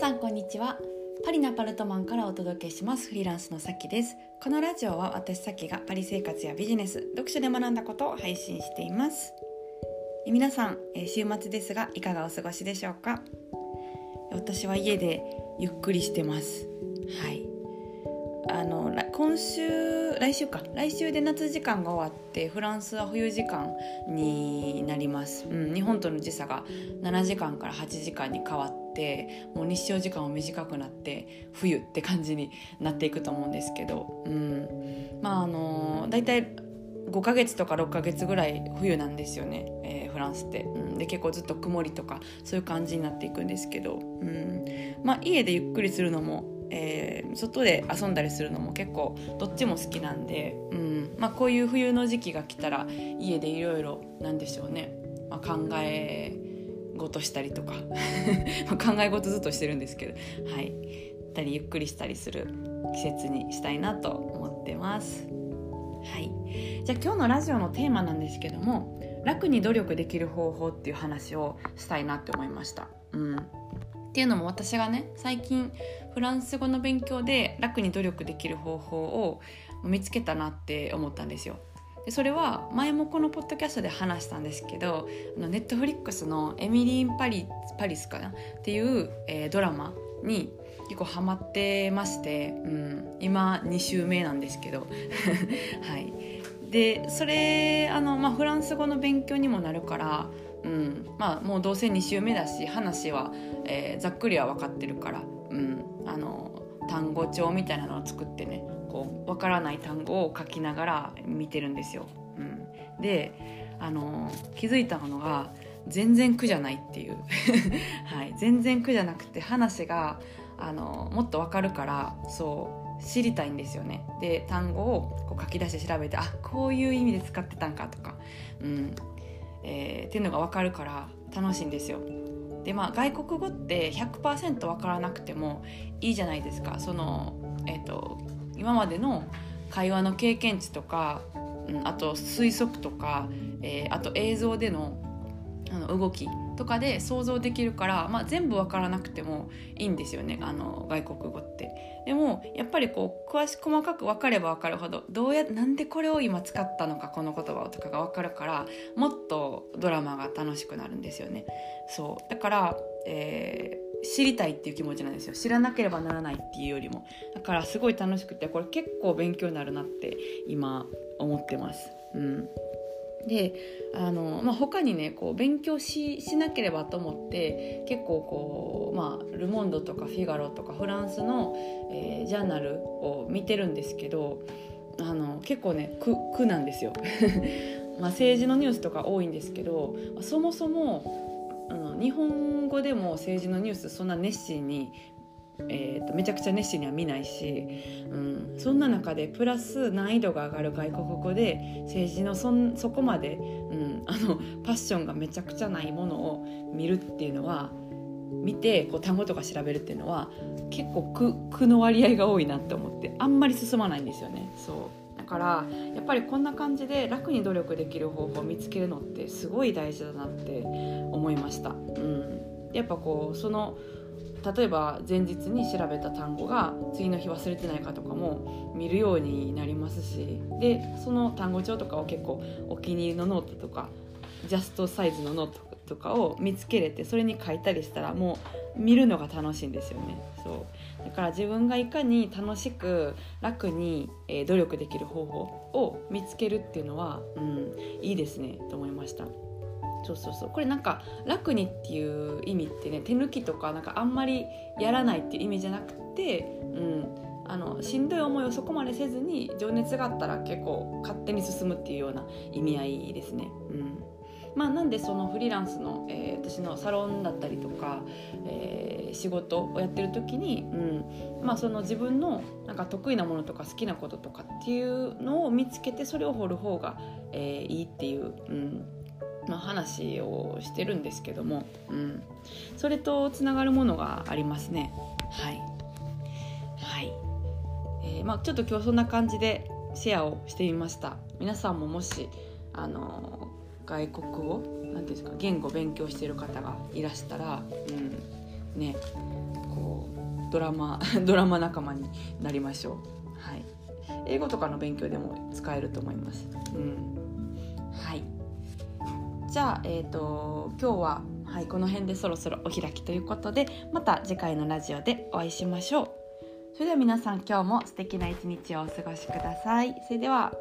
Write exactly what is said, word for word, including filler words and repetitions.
さんこんにちは。パリのアパルトマンからお届けします。フリーランスのさきです。このラジオは私さきがパリ生活やビジネス、読書で学んだことを配信しています。皆さん週末ですがいかがお過ごしでしょうか？私は家でゆっくりしてます。はい、あの今週来週か来週で夏時間が終わってフランスは冬時間になります、うん、日本との時差がななじかんからはちじかんに変わってもう日照時間も短くなって冬って感じになっていくと思うんですけど、うん、まああのだいたいごかげつとかろっかげつぐらい冬なんですよね、えー、フランスって、うん、で結構ずっと曇りとかそういう感じになっていくんですけど、うん、まあ家でゆっくりするのもえー、外で遊んだりするのも結構どっちも好きなんで、うんまあ、こういう冬の時期が来たら家でいろいろなんでしょうね、まあ、考え事したりとか考え事ずっとしてるんですけど、はい、たりゆっくりしたりする季節にしたいなと思ってます。はい、じゃあ今日のラジオのテーマなんですけども、楽に努力できる方法っていう話をしたいなって思いました。うんっていうのも私がね最近フランス語の勉強で楽に努力できる方法を見つけたなって思ったんですよ。でそれは前もこのポッドキャストで話したんですけど、あのネットフリックスのエミリー・パリ、パリスかなっていう、えー、ドラマに結構ハマってまして、うん、今にしゅうめなんですけどはい。でそれあの、まあ、フランス語の勉強にもなるからうんまあ、もうどうせにしゅうめだし話は、えー、ざっくりは分かってるから、うん、あの単語帳みたいなのを作ってねこう分からない単語を書きながら見てるんですよ、うん、であの気づいたのが全然苦じゃないっていう、はい、全然苦じゃなくて話があのもっと分かるからそう知りたいんですよね。で単語をこう書き出して調べてあこういう意味で使ってたんかとか、うんえー、っていうのが分かるから楽しいんですよ。で、まあ、外国語って ひゃくパーセント 分からなくてもいいじゃないですか。その、えーと、今までの会話の経験値とか、うん、あと推測とか、えー、あと映像での、あの動きとかで想像できるから、まあ、全部分からなくてもいいんですよね、あの外国語って。でもやっぱりこう詳しく細かく分かれば分かるほどどうやなんでこれを今使ったのかこの言葉をとかが分かるからもっとドラマが楽しくなるんですよね。そうだから、えー、知りたいっていう気持ちなんですよ。知らなければならないっていうよりもだからすごい楽しくてこれ結構勉強になるなって今思ってます。うんであのまあ、他にねこう勉強 し, しなければと思って結構こう、まあ、ルモンドとかフィガロとかフランスの、えー、ジャーナルを見てるんですけどあの結構ね苦なんですよまあ政治のニュースとか多いんですけどそもそもあの日本語でも政治のニュースそんな熱心に、えー、とめちゃくちゃ熱心には見ないし、うん、そんな中でプラス難易度が上がる外国語で政治の そ, そこまで、うん、あのパッションがめちゃくちゃないものを見るっていうのは見てこう単語とか調べるっていうのは結構 苦, 苦の割合が多いなって思ってあんまり進まないんですよね。そうだからやっぱりこんな感じで楽に努力できる方法を見つけるのってすごい大事だなって思いました、うん、やっぱこうその例えば前日に調べた単語が次の日忘れてないかとかも見るようになりますしでその単語帳とかを結構お気に入りのノートとかジャストサイズのノートとかを見つけれてそれに書いたりしたらもう見るのが楽しいんですよね。そうだから自分がいかに楽しく楽に努力できる方法を見つけるっていうのは、うん、いいですねと思いました。そうそうそうこれなんか楽にっていう意味ってね手抜きとかなんかあんまりやらないっていう意味じゃなくて、うん、あのしんどい思いをそこまでせずに情熱があったら結構勝手に進むっていうような意味合いですね、うんまあ、なんでそのフリーランスの、えー、私のサロンだったりとか、えー、仕事をやってる時に、うんまあ、その自分のなんか得意なものとか好きなこととかっていうのを見つけてそれを掘る方が、えー、いいっていう、うんの話をしてるんですけども、うん、それとつながるものがありますね。はい、はいえーまあ、ちょっと今日そんな感じでシェアをしてみました。皆さんももしあの外国語なんていうんですか言語を勉強している方がいらしたら、うんね、こうドラマドラマ仲間になりましょう。はい、英語とかの勉強でも使えると思います。うん、はい。じゃあ、えーと、今日は、はい、この辺でそろそろお開きということで、また次回のラジオでお会いしましょう。それでは皆さん、今日も素敵な一日をお過ごしください。それでは。